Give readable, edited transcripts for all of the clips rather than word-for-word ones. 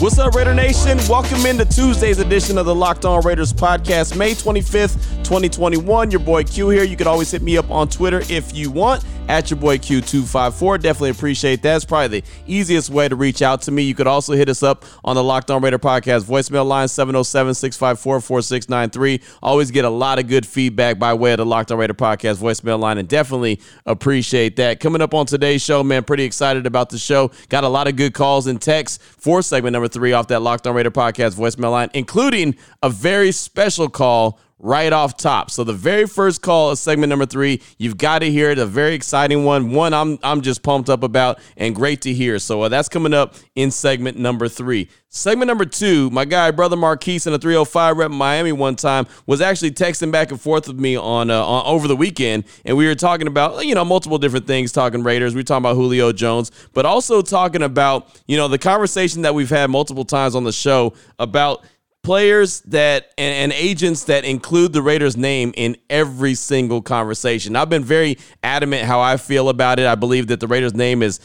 What's up, Raider Nation? Welcome into Tuesday's edition of the Locked On Raiders podcast, May 25th, 2021. Your boy Q here. You can always hit me up on Twitter if you want, at your boy Q254. Definitely appreciate that. It's probably the easiest way to reach out to me. You could also hit us up on the Locked On Raider podcast voicemail line, 707-654-4693. Always get a lot of good feedback by way of the Locked On Raider podcast voicemail line, and definitely appreciate that. Coming up on today's show, man, pretty excited about the show. Got a lot of good calls and texts for segment number 3 off that Locked On Raider podcast voicemail line, including a very special call right off top. So the very first call is segment number 3. You've got to hear it. A very exciting one. One I'm just pumped up about and great to hear. So that's coming up in segment number 3. Segment number 2, my guy, brother Marquise, in the 305 rep in Miami one time, was actually texting back and forth with me on over the weekend, and we were talking about, you know, multiple different things, talking Raiders. We were talking about Julio Jones, but also talking about, you know, the conversation that we've had multiple times on the show about players that and agents that include the Raiders' name in every single conversation. I've been very adamant how I feel about it. I believe that the Raiders' name is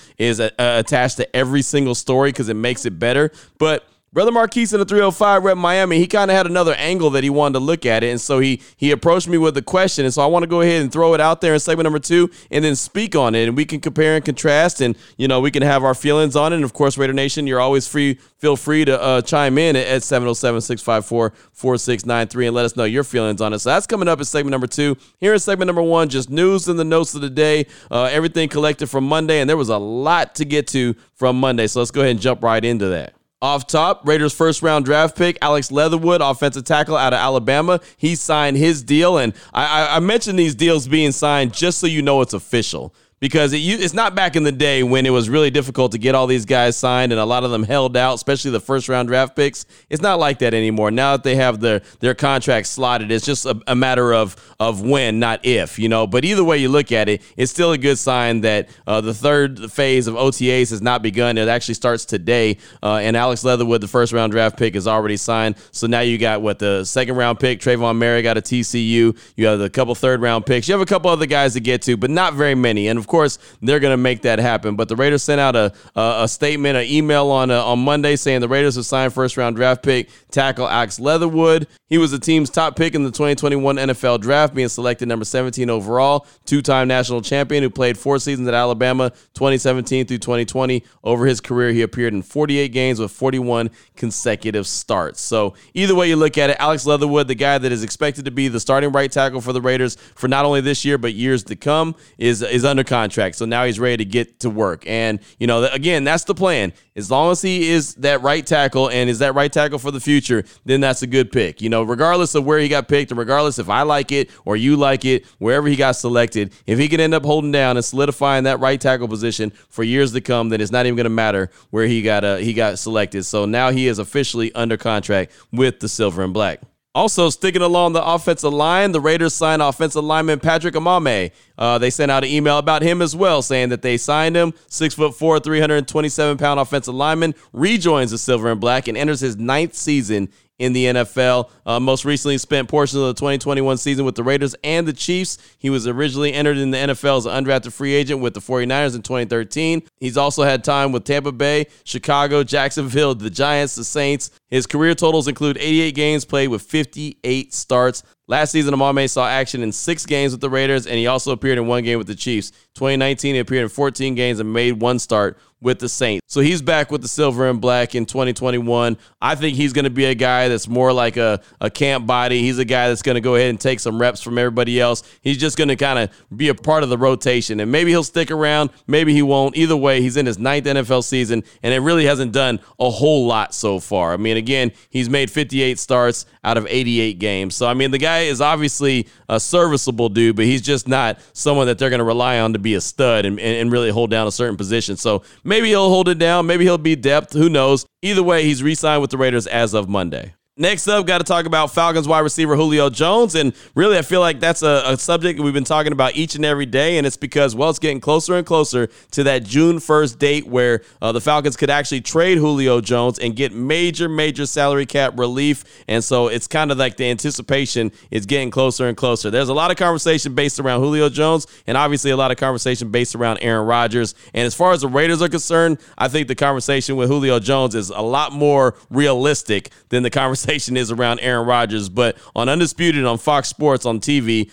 attached to every single story because it makes it better. But brother Marquise in the 305 rep Miami, he kind of had another angle that he wanted to look at it, and so he approached me with a question, and so I want to go ahead and throw it out there in segment number 2 and then speak on it, and we can compare and contrast, and, you know, we can have our feelings on it. And, of course, Raider Nation, you're always free. Feel free to chime in at 707-654-4693 and let us know your feelings on it. So that's coming up in segment number 2. Here in segment number 1, just news and the notes of the day, everything collected from Monday, and there was a lot to get to from Monday, so let's go ahead and jump right into that. Off top, Raiders' first-round draft pick, Alex Leatherwood, offensive tackle out of Alabama. He signed his deal, and I mentioned these deals being signed just so you know it's official, because it's not back in the day when it was really difficult to get all these guys signed and a lot of them held out, especially the first-round draft picks. It's not like that anymore. Now that they have their contracts slotted, it's just a matter of when, not if, you know. But either way you look at it, it's still a good sign that the third phase of OTAs has not begun. It actually starts today, and Alex Leatherwood, the first-round draft pick, is already signed. So now you got, the second-round pick, Trayvon Murray got a TCU. You have a couple third-round picks. You have a couple other guys to get to, but not very many. And, of course, they're going to make that happen. But the Raiders sent out a statement, an email on Monday saying the Raiders have signed first-round draft pick tackle Alex Leatherwood. He was the team's top pick in the 2021 NFL draft, being selected number 17 overall, two-time national champion who played 4 seasons at Alabama, 2017 through 2020. Over his career, he appeared in 48 games with 41 consecutive starts. So either way you look at it, Alex Leatherwood, the guy that is expected to be the starting right tackle for the Raiders for not only this year but years to come, is under contract. So now he's ready to get to work. And, you know, again, that's the plan. As long as he is that right tackle and is that right tackle for the future, then that's a good pick. You know, regardless of where he got picked and regardless if I like it or you like it, wherever he got selected, if he can end up holding down and solidifying that right tackle position for years to come, then it's not even going to matter where he got selected. So now he is officially under contract with the Silver and Black. Also, sticking along the offensive line, the Raiders signed offensive lineman Patrick Omameh. They sent out an email about him as well, saying that they signed him. 6'4", 327-pound offensive lineman rejoins the Silver and Black and enters his 9th season in the NFL. Most recently spent portions of the 2021 season with the Raiders and the Chiefs. He was originally entered in the NFL as an undrafted free agent with the 49ers in 2013. He's also had time with Tampa Bay, Chicago, Jacksonville, the Giants, the Saints. His career totals include 88 games played with 58 starts. Last season, Omameh saw action in 6 games with the Raiders, and he also appeared in 1 game with the Chiefs. 2019, he appeared in 14 games and made 1 start with the Saints. So he's back with the Silver and Black in 2021. I think he's going to be a guy that's more like a camp body. He's a guy that's going to go ahead and take some reps from everybody else. He's just going to kind of be a part of the rotation, and maybe he'll stick around, maybe he won't. Either way, he's in his 9th NFL season, and it really hasn't done a whole lot so far. I mean, again, he's made 58 starts out of 88 games. So, I mean, the guy is obviously a serviceable dude, but he's just not someone that they're going to rely on to be a stud and really hold down a certain position. So maybe he'll hold it down. Maybe he'll be depth. Who knows? Either way, he's re-signed with the Raiders as of Monday. Next up, got to talk about Falcons wide receiver Julio Jones. And really, I feel like that's a subject we've been talking about each and every day. And it's because, well, it's getting closer and closer to that June 1st date where the Falcons could actually trade Julio Jones and get major, major salary cap relief. And so it's kind of like the anticipation is getting closer and closer. There's a lot of conversation based around Julio Jones and obviously a lot of conversation based around Aaron Rodgers. And as far as the Raiders are concerned, I think the conversation with Julio Jones is a lot more realistic than the conversation is around Aaron Rodgers. But on Undisputed on Fox Sports on TV,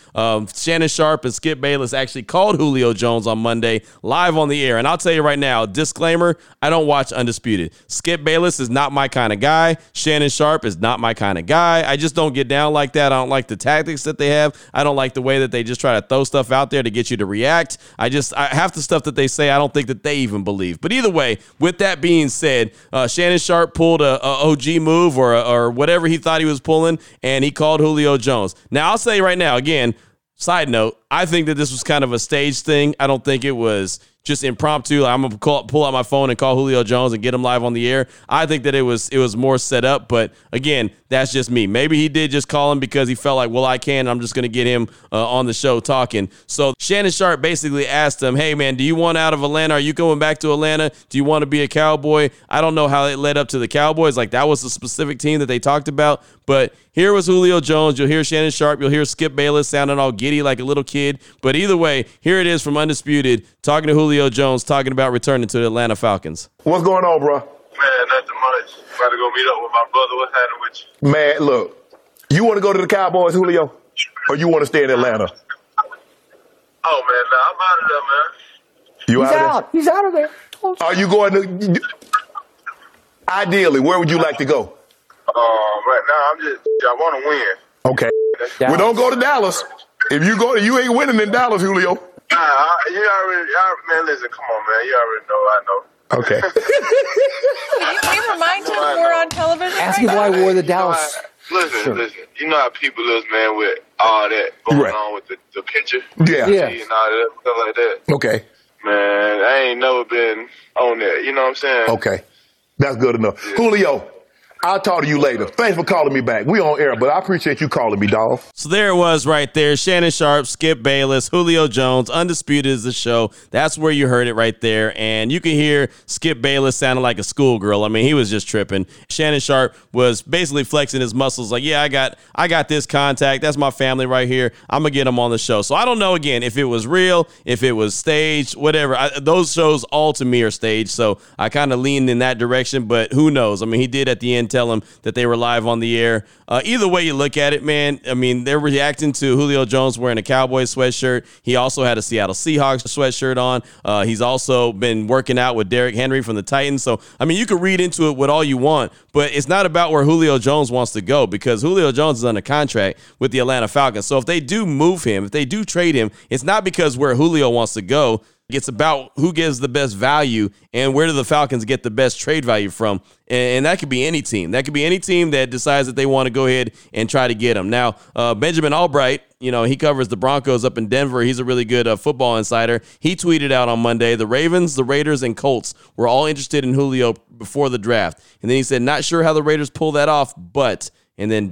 Shannon Sharpe and Skip Bayless actually called Julio Jones on Monday live on the air. And I'll tell you right now, disclaimer, I don't watch Undisputed. Skip Bayless is not my kind of guy. Shannon Sharpe is not my kind of guy. I just don't get down like that. I don't like the tactics that they have. I don't like the way that they just try to throw stuff out there to get you to react. I half the stuff that they say, I don't think that they even believe. But either way, with that being said, Shannon Sharpe pulled a OG move or whatever he thought he was pulling, and he called Julio Jones. Now, I'll say right now, again, side note, I think that this was kind of a stage thing. I don't think it was just impromptu. I'm going to pull out my phone and call Julio Jones and get him live on the air. I think that it was more set up, but again, that's just me. Maybe he did just call him because he felt like, well, I can. I'm just going to get him on the show talking. So Shannon Sharpe basically asked him, hey, man, do you want out of Atlanta? Are you going back to Atlanta? Do you want to be a Cowboy? I don't know how it led up to the Cowboys. Like, that was the specific team that they talked about. But here was Julio Jones. You'll hear Shannon Sharpe. You'll hear Skip Bayless sounding all giddy like a little kid. But either way, here it is from Undisputed, talking to Julio Jones, talking about returning to the Atlanta Falcons. What's going on, bro? Man, nothing much. About to go meet up with my brother. What's happening with you? Man, look, you want to go to the Cowboys, Julio? Or you want to stay in Atlanta? Oh, man, nah, I'm out of there, man. He's out of there? He's out of there. Oh. Are you going to... Ideally, where would you like to go? Right now, I want to win. Okay. Dallas. We don't go to Dallas. If you go, you ain't winning in Dallas, Julio. Man, listen, come on, man. You already know, I know. Okay. Can you remind him we're on television? Ask him why I wore the Dallas. Listen. You know how people is, man, with all that going on with the picture? Yeah. And all that stuff like that. Okay. Man, I ain't never been on that. You know what I'm saying? Okay. That's good enough. Yeah. Julio, I'll talk to you later. Thanks for calling me back. We on air, but I appreciate you calling me, dog. So there it was right there. Shannon Sharpe, Skip Bayless, Julio Jones. Undisputed is the show. That's where you heard it right there. And you can hear Skip Bayless sounding like a schoolgirl. I mean, he was just tripping. Shannon Sharpe was basically flexing his muscles like, yeah, I got this contact. That's my family right here. I'm going to get him on the show. So I don't know, again, if it was real, if it was staged, whatever. Those shows all to me are staged. So I kind of leaned in that direction, but who knows? I mean, he did at the end tell them that they were live on the air. Either way you look at it, man, I mean, they're reacting to Julio Jones wearing a Cowboys sweatshirt. He also had a Seattle Seahawks sweatshirt on. He's also been working out with Derrick Henry from the Titans. So, I mean, you can read into it with all you want, but it's not about where Julio Jones wants to go because Julio Jones is under contract with the Atlanta Falcons. So if they do move him, if they do trade him, it's not because where Julio wants to go. It's about who gives the best value and where do the Falcons get the best trade value from. And that could be any team. That could be any team that decides that they want to go ahead and try to get him. Now, Benjamin Albright, you know, he covers the Broncos up in Denver. He's a really good football insider. He tweeted out on Monday, the Ravens, the Raiders, and Colts were all interested in Julio before the draft. And then he said, not sure how the Raiders pull that off, but... and then ...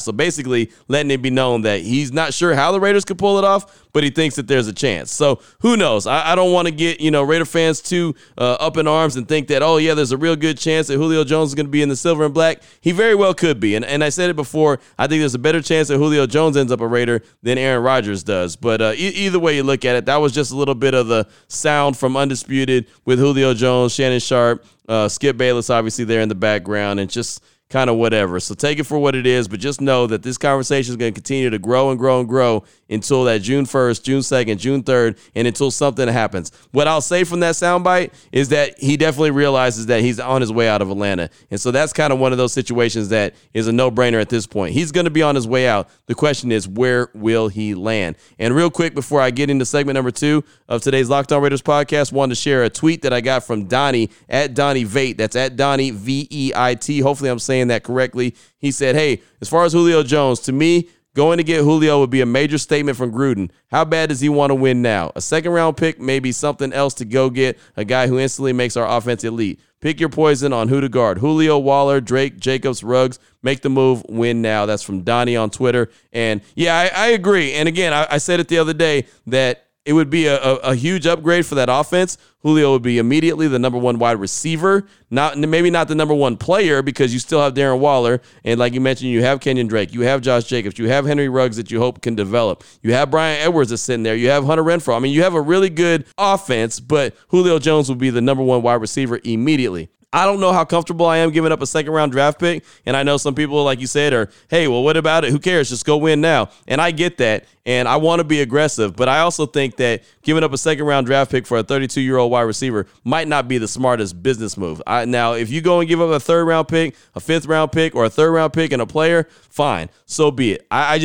So basically letting it be known that he's not sure how the Raiders could pull it off, but he thinks that there's a chance. So who knows? I don't want to get, you know, Raider fans too up in arms and think that, oh, yeah, there's a real good chance that Julio Jones is going to be in the silver and black. He very well could be. And I said it before, I think there's a better chance that Julio Jones ends up a Raider than Aaron Rodgers does. But either way you look at it, that was just a little bit of the sound from Undisputed with Julio Jones, Shannon Sharpe, Skip Bayless obviously there in the background, and just kind of whatever. So take it for what it is, but just know that this conversation is going to continue to grow and grow and grow until that June 1st, June 2nd, June 3rd, and until something happens. What I'll say from that soundbite is that he definitely realizes that he's on his way out of Atlanta. And so that's kind of one of those situations that is a no-brainer at this point. He's going to be on his way out. The question is, where will he land? And real quick, before I get into segment number 2 of today's Locked On Raiders podcast, wanted to share a tweet that I got from Donnie, at Donnie Veit. That's at Donnie V-E-I-T. Hopefully I'm saying that correctly. He said, hey, as far as Julio Jones, to me, Going to get Julio would be a major statement from Gruden. How bad does he want to win now? A second-round pick may be something else to go get, a guy who instantly makes our offense elite. Pick your poison on who to guard. Julio, Waller, Drake, Jacobs, Ruggs. Make the move. Win now. That's from Donnie on Twitter. And, yeah, I agree. And, again, I said it the other day that it would be a huge upgrade for that offense. Julio would be immediately the number one wide receiver. Maybe not the number one player, because you still have Darren Waller. And like you mentioned, you have Kenyon Drake. You have Josh Jacobs. You have Henry Ruggs that you hope can develop. You have Bryan Edwards that's sitting there. You have Hunter Renfrow. I mean, you have a really good offense, but Julio Jones would be the number one wide receiver immediately. I don't know how comfortable I am giving up a second-round draft pick, and I know some people, like you said, are, hey, well, what about it? Who cares? Just go win now. And I get that, and I want to be aggressive, but I also think that giving up a second-round draft pick for a 32-year-old wide receiver might not be the smartest business move. Now, if you go and give up a third-round pick, a fifth-round pick, or a third-round pick and a player, fine, so be it. I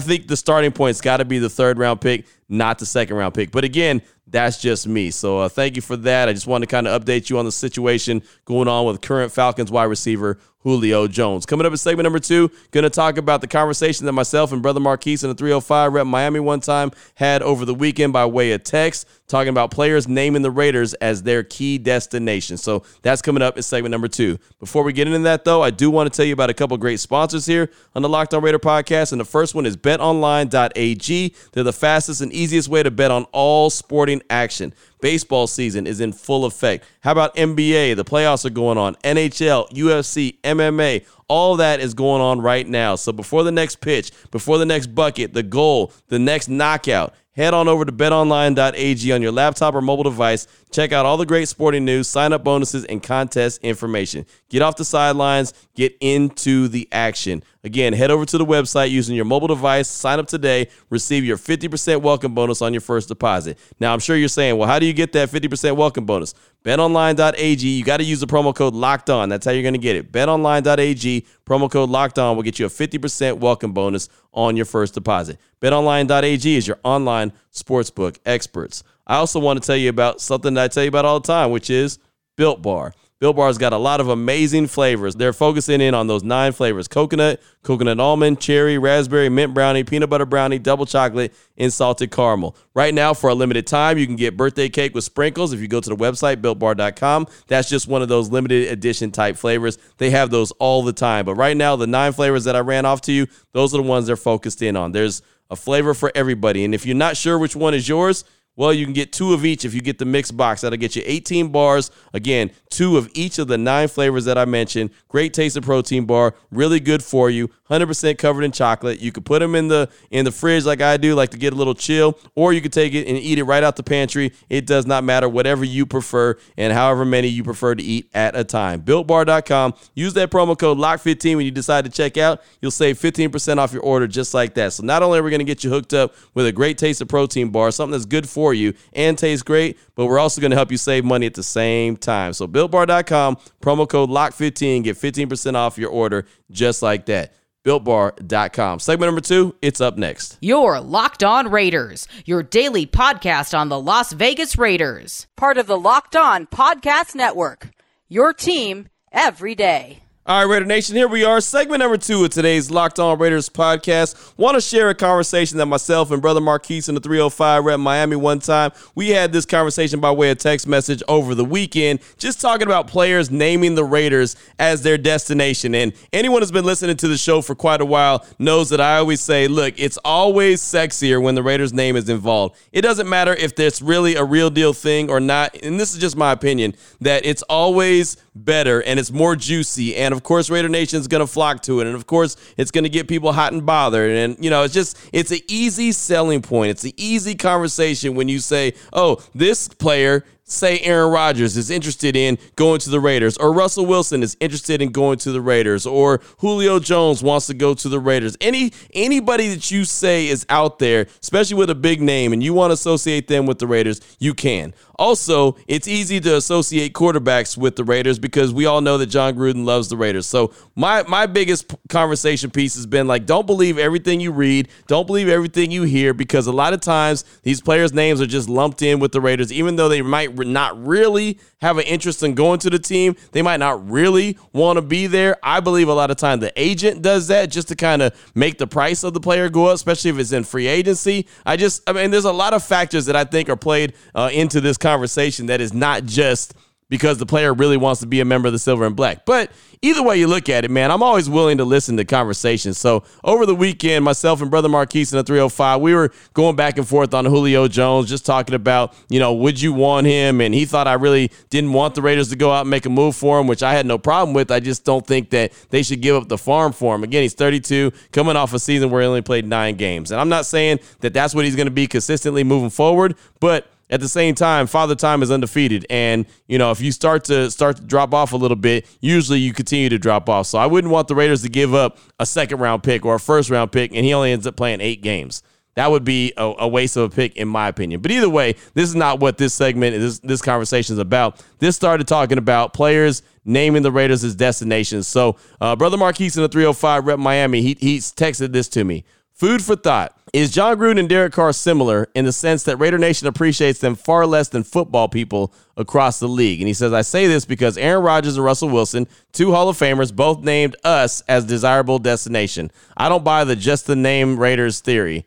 think the starting point's got to be the third-round pick, not the second-round pick. But again, that's just me. So thank you for that. I just wanted to kind of update you on the situation going on with current Falcons wide receiver Julio Jones. Coming up in segment number 2, going to talk about the conversation that myself and brother Marquise in the 305 rep Miami one time had over the weekend by way of text, talking about players naming the Raiders as their key destination. So that's coming up in segment number 2. Before we get into that, though, I do want to tell you about a couple great sponsors here on the Locked On Raider podcast, and the first one is betonline.ag. They're the fastest and easiest way to bet on all sporting action. Baseball season is in full effect. How about NBA? The playoffs are going on. NHL, UFC, MMA. All that is going on right now. So before the next pitch, before the next bucket, the goal, the next knockout, head on over to betonline.ag on your laptop or mobile device. Check out all the great sporting news, sign-up bonuses, and contest information. Get off the sidelines. Get into the action. Again, head over to the website using your mobile device. Sign up today. Receive your 50% welcome bonus on your first deposit. Now, I'm sure you're saying, well, how do you get that 50% welcome bonus? BetOnline.ag. You got to use the promo code Locked On. That's how you're going to get it. BetOnline.ag. Promo code Locked On will get you a 50% welcome bonus on your first deposit. BetOnline.ag is your online sportsbook experts. I also want to tell you about something that I tell you about all the time, which is Built Bar. Built Bar's got a lot of amazing flavors. They're focusing in on those 9 flavors: coconut, coconut almond, cherry, raspberry, mint brownie, peanut butter brownie, double chocolate, and salted caramel. Right now, for a limited time, you can get birthday cake with sprinkles if you go to the website, BuiltBar.com. That's just one of those limited edition type flavors. They have those all the time. But right now, the 9 flavors that I ran off to you, those are the ones they're focused in on. There's a flavor for everybody. And if you're not sure which one is yours, well, you can get 2 of each if you get the mixed box. That'll get you 18 bars. Again, 2 of each of the 9 flavors that I mentioned. Great taste of protein bar. Really good for you. 100% covered in chocolate. You could put them in the fridge like I do, like to get a little chill. Or you could take it and eat it right out the pantry. It does not matter. Whatever you prefer and however many you prefer to eat at a time. BuiltBar.com. Use that promo code LOCK15 when you decide to check out. You'll save 15% off your order just like that. So not only are we going to get you hooked up with a great taste of protein bar, something that's good for you and tastes great, but we're also going to help you save money at the same time. So BuiltBar.com, promo code LOCK15, get 15% off your order just like that. BuiltBar.com. Segment number 2, it's up next. Your Locked On Raiders, your daily podcast on the Las Vegas Raiders. Part of the Locked On Podcast Network, your team every day. All right, Raider Nation, here we are. Segment number 2 of today's Locked On Raiders podcast. Want to share a conversation that myself and brother Marquise in the 305 rep Miami one time. We had this conversation by way of text message over the weekend, just talking about players naming the Raiders as their destination. And anyone who's been listening to the show for quite a while knows that I always say, look, it's always sexier when the Raiders name is involved. It doesn't matter if that's really a real deal thing or not. And this is just my opinion, that it's always better and it's more juicy, and of course Raider Nation is going to flock to it, and of course it's going to get people hot and bothered, and you know, it's an easy selling point. It's an easy conversation when you say, oh, this player, say Aaron Rodgers, is interested in going to the Raiders, or Russell Wilson is interested in going to the Raiders, or Julio Jones wants to go to the Raiders. Anybody that you say is out there, especially with a big name, and you want to associate them with the Raiders, you can. Also, it's easy to associate quarterbacks with the Raiders because we all know that John Gruden loves the Raiders. So my biggest conversation piece has been like, don't believe everything you read, don't believe everything you hear, because a lot of times these players' names are just lumped in with the Raiders, even though they might not really have an interest in going to the team. They might not really want to be there. I believe a lot of time the agent does that just to kind of make the price of the player go up, especially if it's in free agency. I mean, there's a lot of factors that I think are played into this conversation that is not just because the player really wants to be a member of the Silver and Black. But either way you look at it, man, I'm always willing to listen to conversations. So over the weekend, myself and Brother Marquise in the 305, we were going back and forth on Julio Jones, just talking about, you know, would you want him? And he thought I really didn't want the Raiders to go out and make a move for him, which I had no problem with. I just don't think that they should give up the farm for him. Again, he's 32, coming off a season where he only played 9 games. And I'm not saying that that's what he's going to be consistently moving forward, but at the same time, Father Time is undefeated. And, you know, if you start to drop off a little bit, usually you continue to drop off. So I wouldn't want the Raiders to give up a second-round pick or a first-round pick, and he only ends up playing 8 games. That would be a waste of a pick, in my opinion. But either way, this is not what this segment, this conversation is about. This started talking about players naming the Raiders as destinations. So Brother Marquise in the 305 rep Miami, he's texted this to me. Food for thought. Is John Gruden and Derek Carr similar in the sense that Raider Nation appreciates them far less than football people across the league? And he says, I say this because Aaron Rodgers and Russell Wilson, 2 Hall of Famers, both named us as desirable destination. I don't buy the just the name Raiders theory.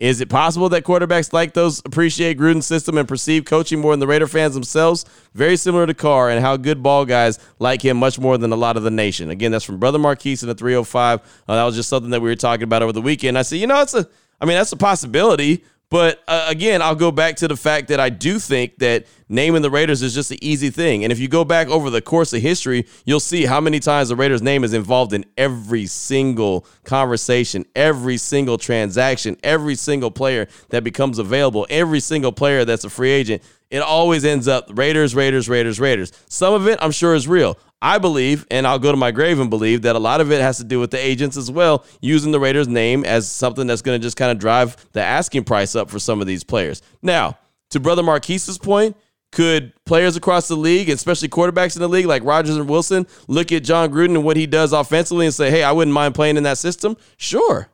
Is it possible that quarterbacks like those appreciate Gruden's system and perceive coaching more than the Raider fans themselves? Very similar to Carr and how good ball guys like him much more than a lot of the nation. Again, that's from Brother Marquise in the 305. That was just something that we were talking about over the weekend. I said, you know, that's a possibility. But again, I'll go back to the fact that I do think that naming the Raiders is just an easy thing. And if you go back over the course of history, you'll see how many times the Raiders name is involved in every single conversation, every single transaction, every single player that becomes available, every single player that's a free agent. It always ends up Raiders, Raiders, Raiders, Raiders. Some of it I'm sure is real. I believe, and I'll go to my grave and believe, that a lot of it has to do with the agents as well, using the Raiders' name as something that's going to just kind of drive the asking price up for some of these players. Now, to Brother Marquise's point, could players across the league, especially quarterbacks in the league like Rodgers and Wilson, look at John Gruden and what he does offensively and say, hey, I wouldn't mind playing in that system? Sure.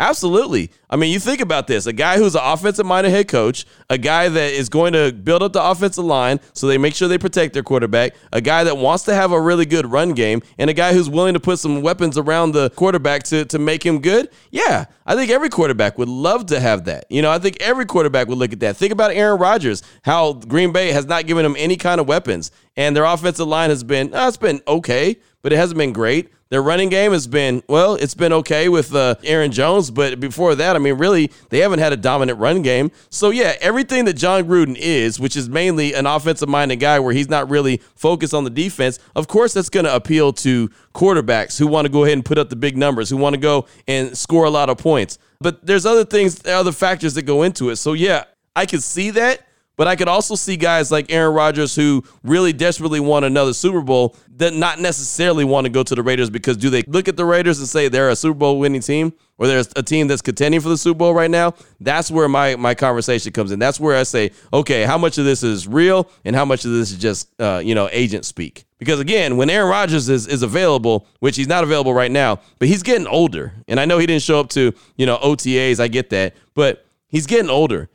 Absolutely. I mean, you think about this, a guy who's an offensive-minded head coach, a guy that is going to build up the offensive line so they make sure they protect their quarterback, a guy that wants to have a really good run game, and a guy who's willing to put some weapons around the quarterback to make him good. Yeah, I think every quarterback would love to have that. You know, I think every quarterback would look at that. Think about Aaron Rodgers, how Green Bay has not given him any kind of weapons, and their offensive line has been, it's been okay, but it hasn't been great. Their running game has been, it's been okay with Aaron Jones, but before that, I mean, really, they haven't had a dominant run game. So, yeah, everything that John Gruden is, which is mainly an offensive-minded guy where he's not really focused on the defense, of course that's going to appeal to quarterbacks who want to go ahead and put up the big numbers, who want to go and score a lot of points. But there's other factors that go into it. So, yeah, I could see that. But I could also see guys like Aaron Rodgers who really desperately want another Super Bowl that not necessarily want to go to the Raiders because do they look at the Raiders and say they're a Super Bowl winning team or there's a team that's contending for the Super Bowl right now? That's where my conversation comes in. That's where I say, okay, how much of this is real and how much of this is just, agent speak? Because, again, when Aaron Rodgers is available, which he's not available right now, but he's getting older. And I know he didn't show up to, OTAs. I get that. But he's getting older.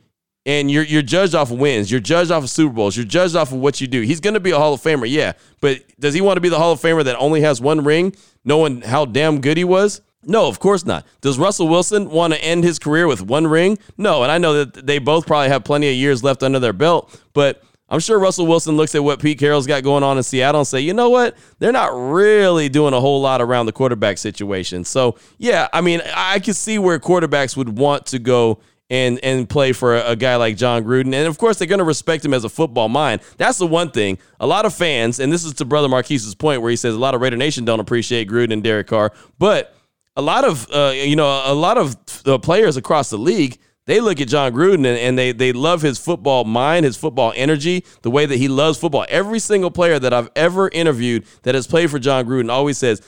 And you're judged off of wins. You're judged off of Super Bowls. You're judged off of what you do. He's going to be a Hall of Famer, yeah. But does he want to be the Hall of Famer that only has 1 ring, knowing how damn good he was? No, of course not. Does Russell Wilson want to end his career with 1 ring? No, and I know that they both probably have plenty of years left under their belt, but I'm sure Russell Wilson looks at what Pete Carroll's got going on in Seattle and say, you know what? They're not really doing a whole lot around the quarterback situation. So, yeah, I mean, I can see where quarterbacks would want to go and play for a guy like John Gruden. And, of course, they're going to respect him as a football mind. That's the one thing. A lot of fans, and this is to Brother Marquise's point where he says a lot of Raider Nation don't appreciate Gruden and Derek Carr, but a lot of players across the league, they look at John Gruden and they love his football mind, his football energy, the way that he loves football. Every single player that I've ever interviewed that has played for John Gruden always says,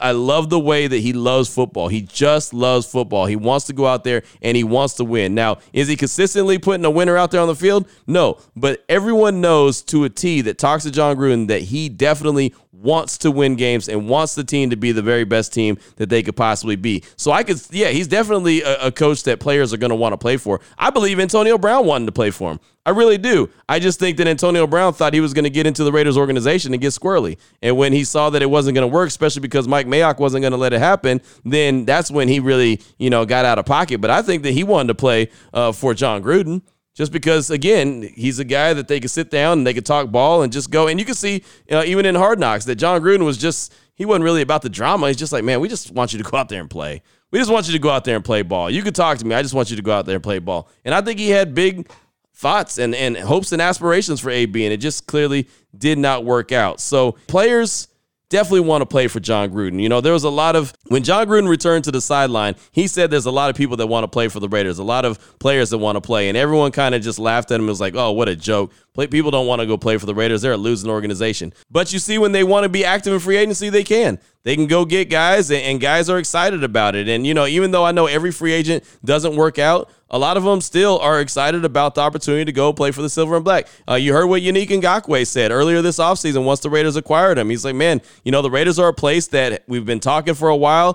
I love the way that he loves football. He just loves football. He wants to go out there and he wants to win. Now, is he consistently putting a winner out there on the field? No, but everyone knows to a T that talks to John Gruden that he definitely wants to win games and wants the team to be the very best team that they could possibly be. So I could, yeah, he's definitely a coach that players are going to want to play for. I believe Antonio Brown wanted to play for him. I really do. I just think that Antonio Brown thought he was going to get into the Raiders organization and get squirrely. And when he saw that it wasn't going to work, especially because Mike Mayock wasn't going to let it happen, then that's when he really, you know, got out of pocket. But I think that he wanted to play for John Gruden. Just because, again, he's a guy that they could sit down and they could talk ball and just go. And you can see, even in Hard Knocks, that John Gruden was just, he wasn't really about the drama. He's just like, man, we just want you to go out there and play. We just want you to go out there and play ball. You could talk to me. I just want you to go out there and play ball. And I think he had big thoughts and hopes and aspirations for AB, and it just clearly did not work out. So players definitely want to play for John Gruden. You know, there was a lot of, when John Gruden returned to the sideline, he said there's a lot of people that want to play for the Raiders, a lot of players that want to play, and everyone kind of just laughed at him. It was like, oh, what a joke. People don't want to go play for the Raiders. They're a losing organization. But you see, when they want to be active in free agency, they can. They can go get guys, and guys are excited about it. And, you know, even though I know every free agent doesn't work out, a lot of them still are excited about the opportunity to go play for the Silver and Black. You heard what Unique Ngakwe said earlier this offseason once the Raiders acquired him. He's like, man, you know, the Raiders are a place that we've been talking for a while.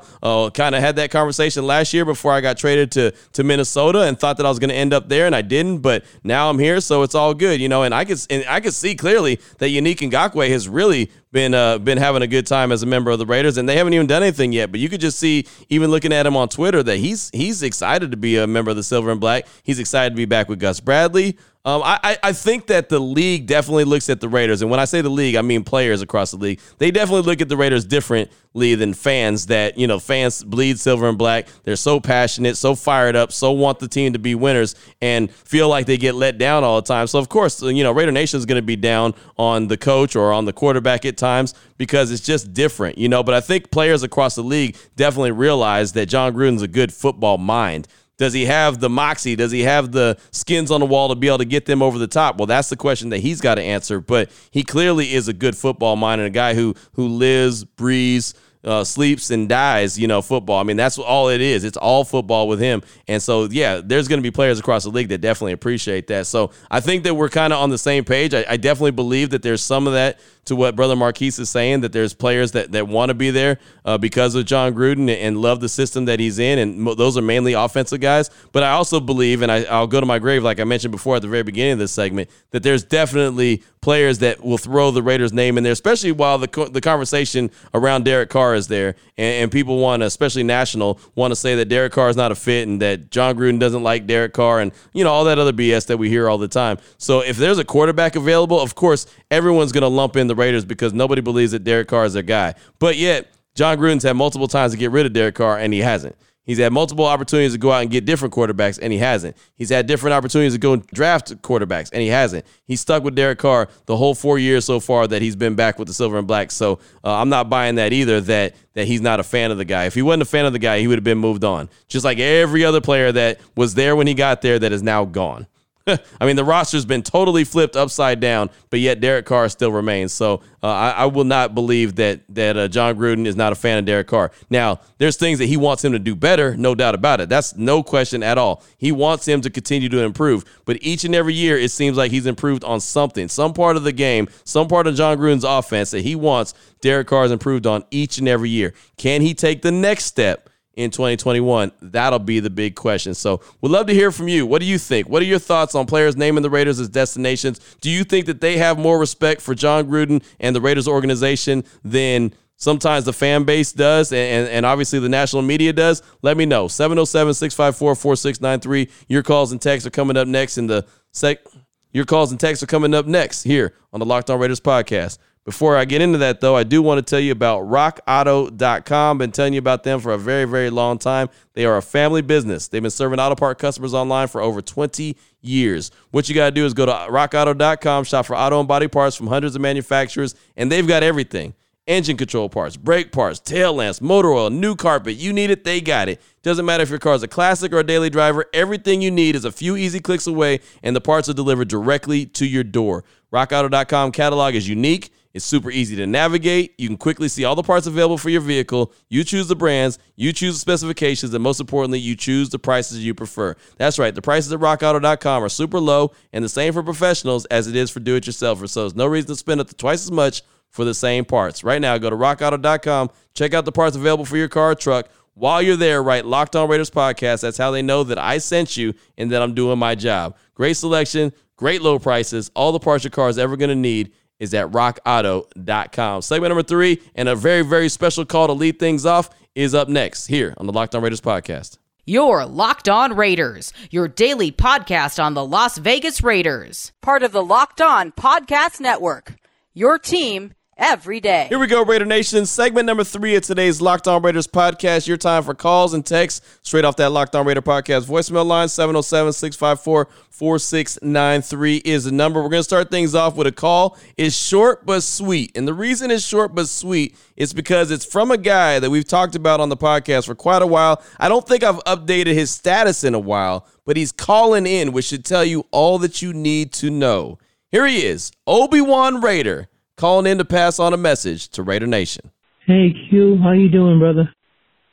Kind of had that conversation last year before I got traded to Minnesota and thought that I was going to end up there, and I didn't. But now I'm here, so it's all good, you know. And I could see clearly that Unique Ngakwe has really been having a good time as a member of the Raiders, and they haven't even done anything yet. But you could just see, even looking at him on Twitter, that he's excited to be a member of the Silver and Black. He's excited to be back with Gus Bradley. I think that the league definitely looks at the Raiders, and when I say the league, I mean players across the league. They definitely look at the Raiders differently than fans that, you know, fans bleed silver and black. They're so passionate, so fired up, so want the team to be winners and feel like they get let down all the time. So, of course, you know, Raider Nation is going to be down on the coach or on the quarterback at times because it's just different, you know. But I think players across the league definitely realize that John Gruden's a good football mind. Does he have the moxie? Does he have the skins on the wall to be able to get them over the top? Well, that's the question that he's got to answer, but he clearly is a good football mind and a guy who lives, breathes, sleeps, and dies, you know, football. I mean, that's all it is. It's all football with him. And so, yeah, there's going to be players across the league that definitely appreciate that. So I think that we're kind of on the same page. I definitely believe that there's some of that to what Brother Marquise is saying, that there's players that want to be there because of John Gruden and love the system that he's in, and those are mainly offensive guys. But I also believe, and I'll go to my grave like I mentioned before at the very beginning of this segment, that there's definitely players that will throw the Raiders' name in there, especially while the conversation around Derek Carr is there, and people want to, especially national, want to say that Derek Carr is not a fit and that John Gruden doesn't like Derek Carr and, you know, all that other BS that we hear all the time. So if there's a quarterback available, of course, everyone's going to lump in the Raiders because nobody believes that Derek Carr is their guy. But yet, John Gruden's had multiple times to get rid of Derek Carr, and he hasn't. He's had multiple opportunities to go out and get different quarterbacks, and he hasn't. He's had different opportunities to go and draft quarterbacks, and he hasn't. He's stuck with Derek Carr the whole 4 years so far that he's been back with the Silver and Black. So I'm not buying that either, that he's not a fan of the guy. If he wasn't a fan of the guy, he would have been moved on, just like every other player that was there when he got there that is now gone. I mean, the roster's been totally flipped upside down, but yet Derek Carr still remains. So I will not believe that John Gruden is not a fan of Derek Carr. Now, there's things that he wants him to do better, no doubt about it. That's no question at all. He wants him to continue to improve, but each and every year, it seems like he's improved on something, some part of the game, some part of John Gruden's offense that he wants Derek Carr's improved on each and every year. Can he take the next step in 2021? That'll be the big question. So we'd love to hear from you. What do you think? What are your thoughts on players naming the Raiders as destinations? Do you think that they have more respect for John Gruden and the Raiders organization than sometimes the fan base does, and obviously the national media does? Let me know. 707-654-4693. Your calls and texts are coming up next Your calls and texts are coming up next here on the Locked On Raiders podcast. Before I get into that, though, I do want to tell you about rockauto.com. Been telling you about them for a very, very long time. They are a family business. They've been serving auto part customers online for over 20 years. What you got to do is go to rockauto.com, shop for auto and body parts from hundreds of manufacturers, and they've got everything. Engine control parts, brake parts, tail lamps, motor oil, new carpet. You need it, they got it. Doesn't matter if your car is a classic or a daily driver. Everything you need is a few easy clicks away, and the parts are delivered directly to your door. rockauto.com catalog is unique. It's super easy to navigate. You can quickly see all the parts available for your vehicle. You choose the brands, you choose the specifications, and most importantly, you choose the prices you prefer. That's right. The prices at rockauto.com are super low and the same for professionals as it is for do-it-yourselfers. So there's no reason to spend up to twice as much for the same parts. Right now, go to rockauto.com, check out the parts available for your car or truck. While you're there, write Locked On Raiders Podcast. That's how they know that I sent you and that I'm doing my job. Great selection, great low prices, all the parts your car is ever going to need is at rockauto.com. Segment number 3 and a very, very special call to lead things off is up next here on the Locked On Raiders Podcast. Your Locked On Raiders, your daily podcast on the Las Vegas Raiders. Part of the Locked On Podcast Network, your team every day. Here we go, Raider Nation. Segment number 3 of today's Locked On Raiders podcast. Your time for calls and texts straight off that Locked On Raider podcast voicemail line. 707-654-4693 is the number. We're going to start things off with a call. It's short but sweet. And the reason it's short but sweet is because it's from a guy that we've talked about on the podcast for quite a while. I don't think I've updated his status in a while, but he's calling in, which should tell you all that you need to know. Here he is, Obi-Wan Raider, calling in to pass on a message to Raider Nation. Hey, Q, how you doing, brother?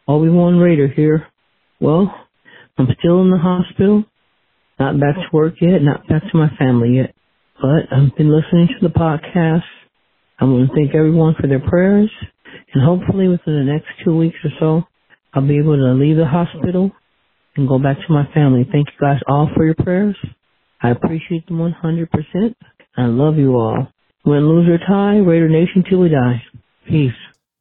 Obi-Wan Raider here. Well, I'm still in the hospital. Not back to work yet, not back to my family yet. But I've been listening to the podcast. I want to thank everyone for their prayers. And hopefully within the next 2 weeks or so, I'll be able to leave the hospital and go back to my family. Thank you guys all for your prayers. I appreciate them 100%. I love you all. Win, lose, or tie, Raider Nation till we die. Peace.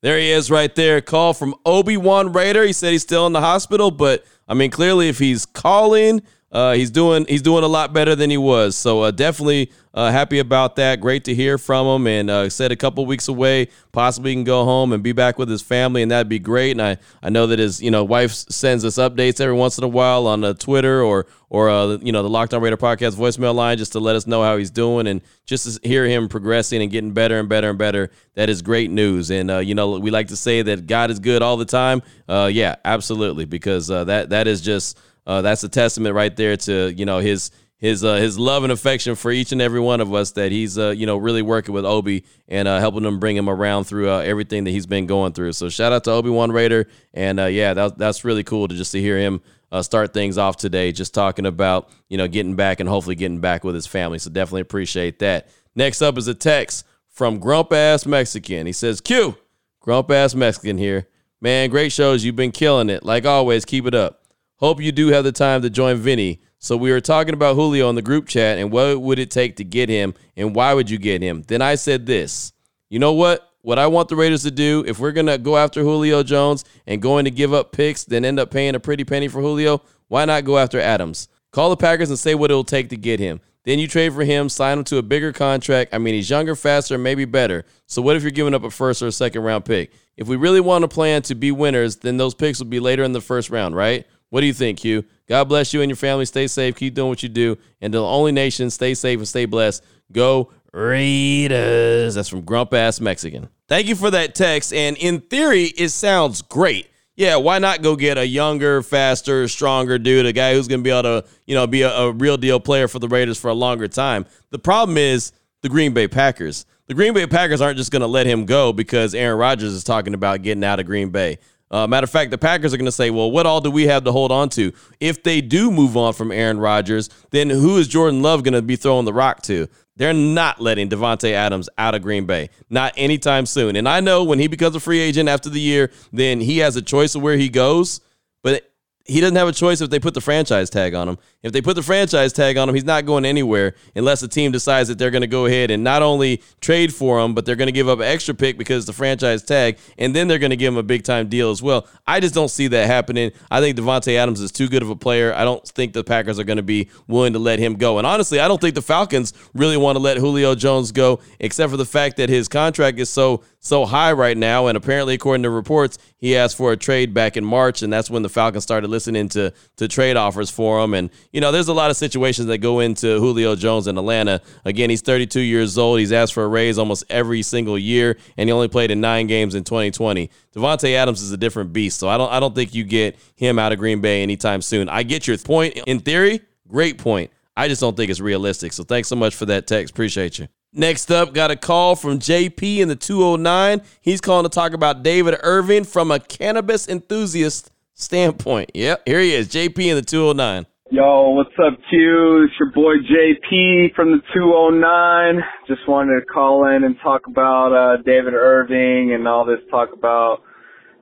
There he is right there. Call from Obi-Wan Raider. He said he's still in the hospital, but, I mean, clearly if he's calling, he's doing a lot better than he was. So definitely happy about that. Great to hear from him. And said a couple weeks away, possibly he can go home and be back with his family, and that'd be great. And I know that his wife sends us updates every once in a while on Twitter or the Locked On Raider podcast voicemail line just to let us know how he's doing and just to hear him progressing and getting better and better and better. That is great news. And, we like to say that God is good all the time. Yeah, absolutely, because that is just that's a testament right there to, his love and affection for each and every one of us, that he's, really working with Obi and helping him bring him around through everything that he's been going through. So shout out to Obi-Wan Raider. And, that's really cool to hear him start things off today, just talking about, getting back and hopefully getting back with his family. So definitely appreciate that. Next up is a text from Grump Ass Mexican. He says, Q, Grump Ass Mexican here. Man, great shows. You've been killing it. Like always, keep it up. Hope you do have the time to join Vinny. So we were talking about Julio in the group chat and what would it take to get him and why would you get him? Then I said this, you know what I want the Raiders to do, if we're going to go after Julio Jones and going to give up picks, then end up paying a pretty penny for Julio, why not go after Adams? Call the Packers and say what it'll take to get him. Then you trade for him, sign him to a bigger contract. I mean, he's younger, faster, maybe better. So what if you're giving up a first or a second round pick? If we really want to plan to be winners, then those picks will be later in the first round, right? What do you think, Q? God bless you and your family. Stay safe. Keep doing what you do. And to the only nation, stay safe and stay blessed. Go Raiders. That's from Grump Ass Mexican. Thank you for that text. And in theory, it sounds great. Yeah, why not go get a younger, faster, stronger dude, a guy who's going to be able to, be a real deal player for the Raiders for a longer time? The problem is the Green Bay Packers. The Green Bay Packers aren't just going to let him go because Aaron Rodgers is talking about getting out of Green Bay. Matter of fact, the Packers are going to say, well, what all do we have to hold on to? If they do move on from Aaron Rodgers, then who is Jordan Love going to be throwing the rock to? They're not letting Davante Adams out of Green Bay, not anytime soon. And I know when he becomes a free agent after the year, then he has a choice of where he goes, but he doesn't have a choice if they put the franchise tag on him. If they put the franchise tag on him, he's not going anywhere unless the team decides that they're going to go ahead and not only trade for him, but they're going to give up an extra pick because the franchise tag, and then they're going to give him a big-time deal as well. I just don't see that happening. I think Davante Adams is too good of a player. I don't think the Packers are going to be willing to let him go. And honestly, I don't think the Falcons really want to let Julio Jones go, except for the fact that his contract is so high right now, and apparently, according to reports, he asked for a trade back in March, and that's when the Falcons started listening to trade offers for him. And, there's a lot of situations that go into Julio Jones in Atlanta. Again, he's 32 years old. He's asked for a raise almost every single year, and he only played in 9 games in 2020. Davante Adams is a different beast, so I don't think you get him out of Green Bay anytime soon. I get your point. In theory, great point. I just don't think it's realistic. So thanks so much for that text. Appreciate you. Next up, got a call from JP in the 209. He's calling to talk about David Irving from a cannabis enthusiast standpoint. Yep, here he is, JP in the 209. Yo, what's up, Q? It's your boy JP from the 209. Just wanted to call in and talk about David Irving and all this talk about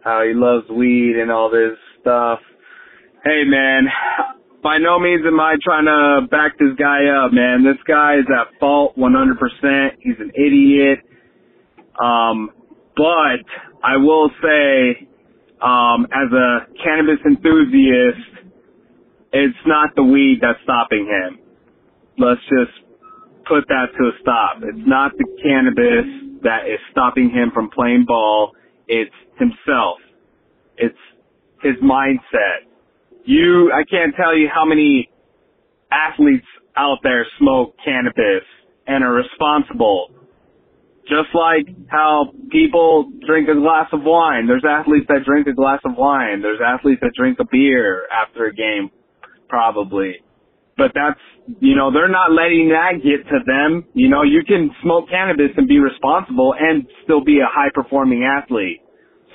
how he loves weed and all this stuff. Hey, man, by no means am I trying to back this guy up, man. This guy is at fault 100%. He's an idiot. But I will say, as a cannabis enthusiast, it's not the weed that's stopping him. Let's just put that to a stop. It's not the cannabis that is stopping him from playing ball. It's himself. It's his mindset. I can't tell you how many athletes out there smoke cannabis and are responsible. Just like how people drink a glass of wine. There's athletes that drink a glass of wine. There's athletes that drink a beer after a game, probably. But that's, they're not letting that get to them. You can smoke cannabis and be responsible and still be a high-performing athlete.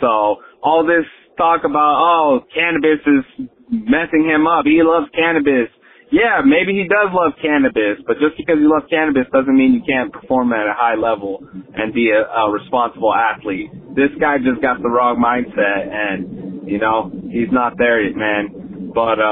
So all this talk about, cannabis is messing him up. He loves cannabis. Yeah, maybe he does love cannabis, but just because you love cannabis doesn't mean you can't perform at a high level and be a responsible athlete. This guy just got the wrong mindset, and, he's not there yet, man. But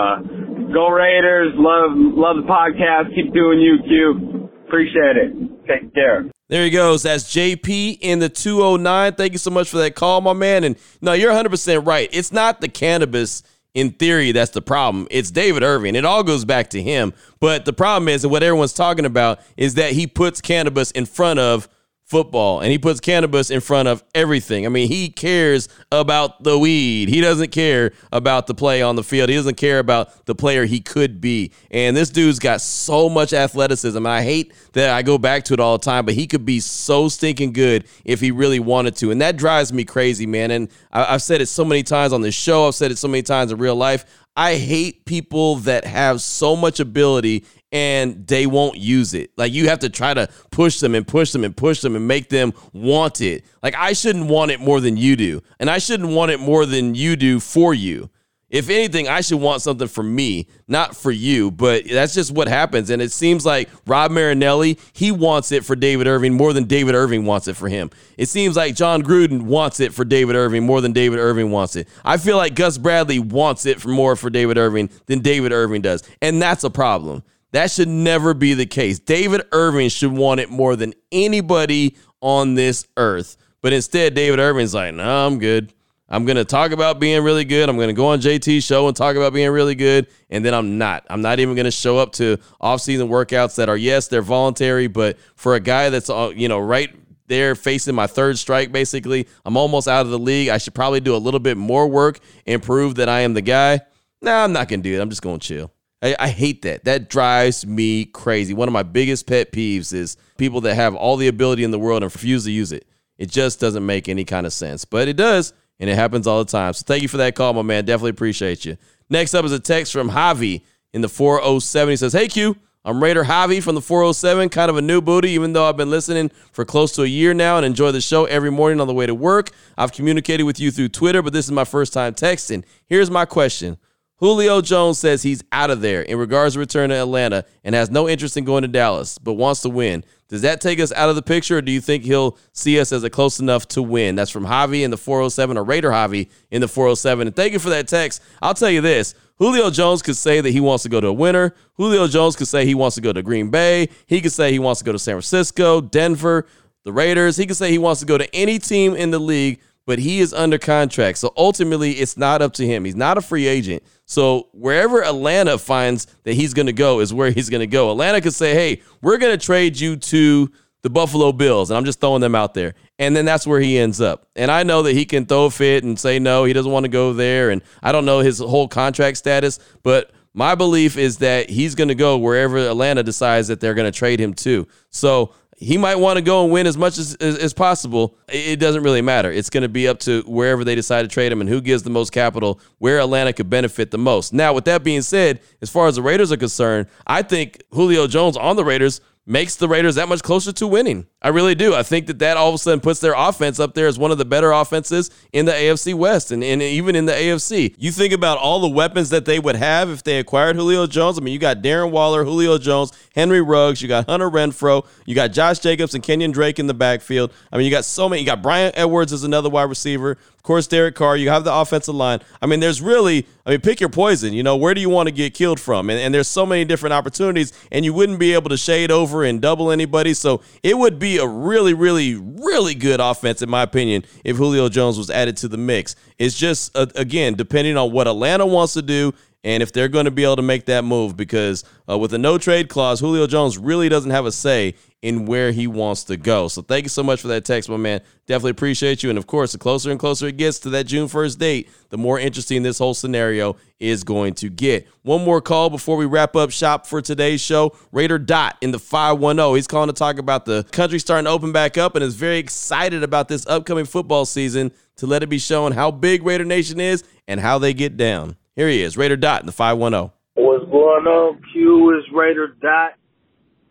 go Raiders. Love the podcast. Keep doing you, Q. Appreciate it. Take care. There he goes. That's JP in the 209. Thank you so much for that call, my man. And, no, you're 100% right. It's not the cannabis in theory that's the problem. It's David Irving. It all goes back to him. But the problem is, and what everyone's talking about, is that he puts cannabis in front of football, and he puts cannabis in front of everything. I mean, he cares about the weed. He doesn't care about the play on the field. He doesn't care about the player he could be. And this dude's got so much athleticism. I hate that I go back to it all the time, but he could be so stinking good if he really wanted to. And that drives me crazy, man. And I've said it so many times on this show. I've said it so many times in real life. I hate people that have so much ability and they won't use it. Like, you have to try to push them and push them and push them and make them want it. Like, I shouldn't want it more than you do, and I shouldn't want it more than you do for you. If anything, I should want something for me, not for you. But that's just what happens. And it seems like Rob Marinelli, he wants it for David Irving more than David Irving wants it for him. It seems like John Gruden wants it for David Irving more than David Irving wants it. I feel like Gus Bradley wants it more for David Irving than David Irving does. And that's a problem. That should never be the case. David Irving should want it more than anybody on this earth. But instead, David Irving's like, no, I'm good. I'm going to talk about being really good. I'm going to go on JT's show and talk about being really good. And then I'm not. I'm not even going to show up to off-season workouts that are, yes, they're voluntary, but for a guy that's, right there facing my third strike, basically, I'm almost out of the league. I should probably do a little bit more work and prove that I am the guy. No, I'm not going to do it. I'm just going to chill. I hate that. That drives me crazy. One of my biggest pet peeves is people that have all the ability in the world and refuse to use it. It just doesn't make any kind of sense, but it does, and it happens all the time. So thank you for that call, my man. Definitely appreciate you. Next up is a text from Javi in the 407. He says, hey, Q, I'm Raider Javi from the 407, kind of a new booty, even though I've been listening for close to a year now and enjoy the show every morning on the way to work. I've communicated with you through Twitter, but this is my first time texting. Here's my question. Julio Jones says he's out of there in regards to return to Atlanta and has no interest in going to Dallas, but wants to win. Does that take us out of the picture, or do you think he'll see us as a close enough to win? That's from Javi in the 407, or Raider Javi in the 407. And thank you for that text. I'll tell you this. Julio Jones could say that he wants to go to a winner. Julio Jones could say he wants to go to Green Bay. He could say he wants to go to San Francisco, Denver, the Raiders. He could say he wants to go to any team in the league, but he is under contract. So ultimately, it's not up to him. He's not a free agent. So wherever Atlanta finds that he's going to go is where he's going to go. Atlanta could say, hey, we're going to trade you to the Buffalo Bills. And I'm just throwing them out there. And then that's where he ends up. And I know that he can throw a fit and say, no, he doesn't want to go there. And I don't know his whole contract status, but my belief is that he's going to go wherever Atlanta decides that they're going to trade him to. So he might want to go and win as much as possible. It doesn't really matter. It's going to be up to wherever they decide to trade him and who gives the most capital, where Atlanta could benefit the most. Now, with that being said, as far as the Raiders are concerned, I think Julio Jones on the Raiders makes the Raiders that much closer to winning. I really do. I think that all of a sudden puts their offense up there as one of the better offenses in the AFC West and even in the AFC. You think about all the weapons that they would have if they acquired Julio Jones. I mean, you got Darren Waller, Julio Jones, Henry Ruggs, you got Hunter Renfrow, you got Josh Jacobs and Kenyon Drake in the backfield. I mean, you got so many. You got Bryan Edwards as another wide receiver. Of course, Derek Carr. You have the offensive line. I mean, there's really, pick your poison. You know, where do you want to get killed from? And there's so many different opportunities, and you wouldn't be able to shade over and double anybody. So it would be a really, really, really good offense, in my opinion, if Julio Jones was added to the mix. It's just, again, depending on what Atlanta wants to do and if they're going to be able to make that move, because with a no-trade clause, Julio Jones really doesn't have a say in where he wants to go. So thank you so much for that text, my man. Definitely appreciate you. And, of course, the closer and closer it gets to that June 1st date, the more interesting this whole scenario is going to get. One more call before we wrap up shop for today's show. Raider Dot in the 510. He's calling to talk about the country starting to open back up and is very excited about this upcoming football season to let it be shown how big Raider Nation is and how they get down. Here he is, Raider Dot in the 510. What's going on, Q? Is Raider Dot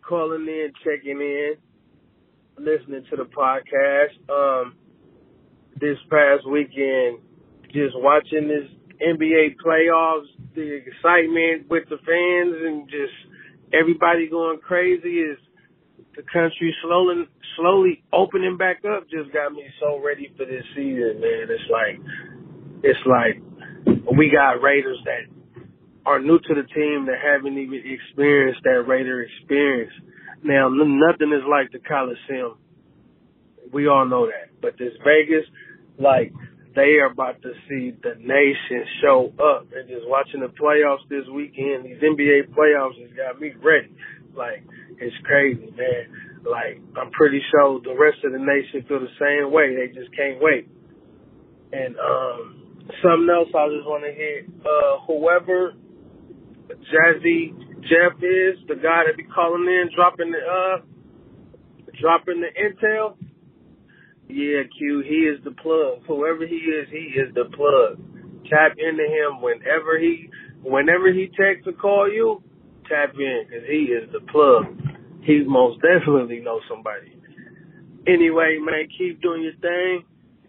calling in, checking in, listening to the podcast. This past weekend, just watching this NBA playoffs, the excitement with the fans and just everybody going crazy is the country slowly opening back up. Just got me so ready for this season, man. It's like, we got Raiders that are new to the team that haven't even experienced that Raider experience. Now, nothing is like the Coliseum. We all know that. But this Vegas, like, they are about to see the nation show up. And just watching the playoffs this weekend, these NBA playoffs has got me ready. Like, it's crazy, man. Like, I'm pretty sure the rest of the nation feel the same way. They just can't wait. And, something else I just want to hit. Whoever Jazzy Jeff is, the guy that be calling in, dropping the intel. Yeah, Q, he is the plug. Whoever he is the plug. Tap into him whenever he texts or call you. Tap in, cause he is the plug. He most definitely knows somebody. Anyway, man, keep doing your thing.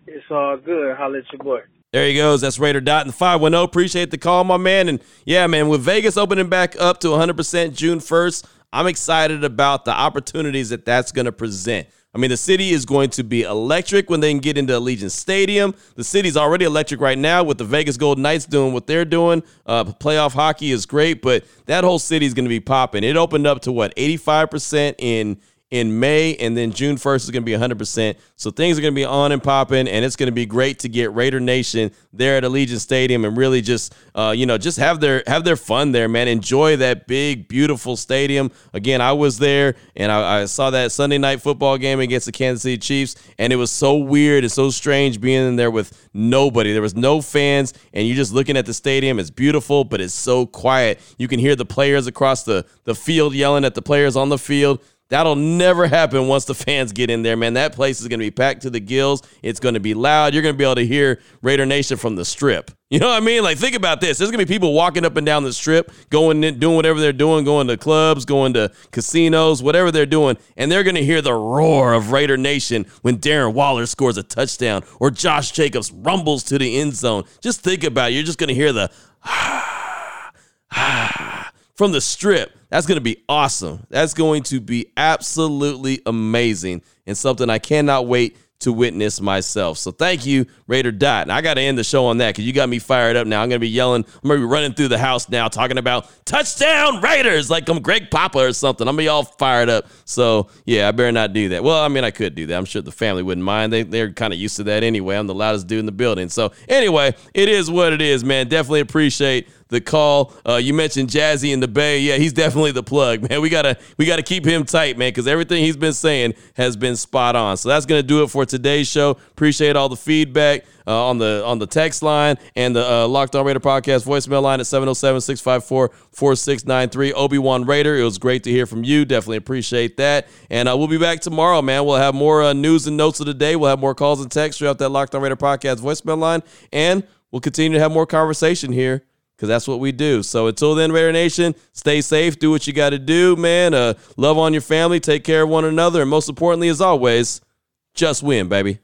It's all good. Holla at your boy. There he goes. That's Raider Dot in the 510. Appreciate the call, my man. And, yeah, man, with Vegas opening back up to 100% June 1st, I'm excited about the opportunities that's going to present. I mean, the city is going to be electric when they can get into Allegiant Stadium. The city's already electric right now with the Vegas Golden Knights doing what they're doing. Playoff hockey is great, but that whole city is going to be popping. It opened up to, 85% in May, and then June 1st is going to be 100%. So things are going to be on and popping, and it's going to be great to get Raider Nation there at Allegiant Stadium and really just, just have their fun there, man. Enjoy that big, beautiful stadium. Again, I was there, and I saw that Sunday night football game against the Kansas City Chiefs, and it was so weird and so strange being in there with nobody. There was no fans, and you're just looking at the stadium. It's beautiful, but it's so quiet. You can hear the players across the field yelling at the players on the field. That'll never happen once the fans get in there, man. That place is going to be packed to the gills. It's going to be loud. You're going to be able to hear Raider Nation from the Strip. You know what I mean? Like, think about this. There's going to be people walking up and down the Strip, going in, doing whatever they're doing, going to clubs, going to casinos, whatever they're doing, and they're going to hear the roar of Raider Nation when Darren Waller scores a touchdown or Josh Jacobs rumbles to the end zone. Just think about it. You're just going to hear the from the Strip. That's going to be awesome. That's going to be absolutely amazing and something I cannot wait to witness myself. So thank you, Raider Dot. And I got to end the show on that because you got me fired up now. I'm going to be yelling. I'm going to be running through the house now talking about touchdown Raiders like I'm Greg Papa or something. I'm going to be all fired up. So, yeah, I better not do that. Well, I mean, I could do that. I'm sure the family wouldn't mind. They're kind of used to that anyway. I'm the loudest dude in the building. So, anyway, it is what it is, man. Definitely appreciate the call. You mentioned Jazzy in the Bay. Yeah, he's definitely the plug, man. We gotta keep him tight, man, because everything he's been saying has been spot on. So that's gonna do it for today's show. Appreciate all the feedback on the text line and the Locked On Raider podcast voicemail line at 707-654-4693. Obi-Wan Raider, it was great to hear from you. Definitely appreciate that. And we'll be back tomorrow, man. We'll have more news and notes of the day. We'll have more calls and texts throughout that Locked On Raider podcast voicemail line, and we'll continue to have more conversation here because that's what we do. So until then, Raider Nation, stay safe. Do what you got to do, man. Love on your family. Take care of one another. And most importantly, as always, just win, baby.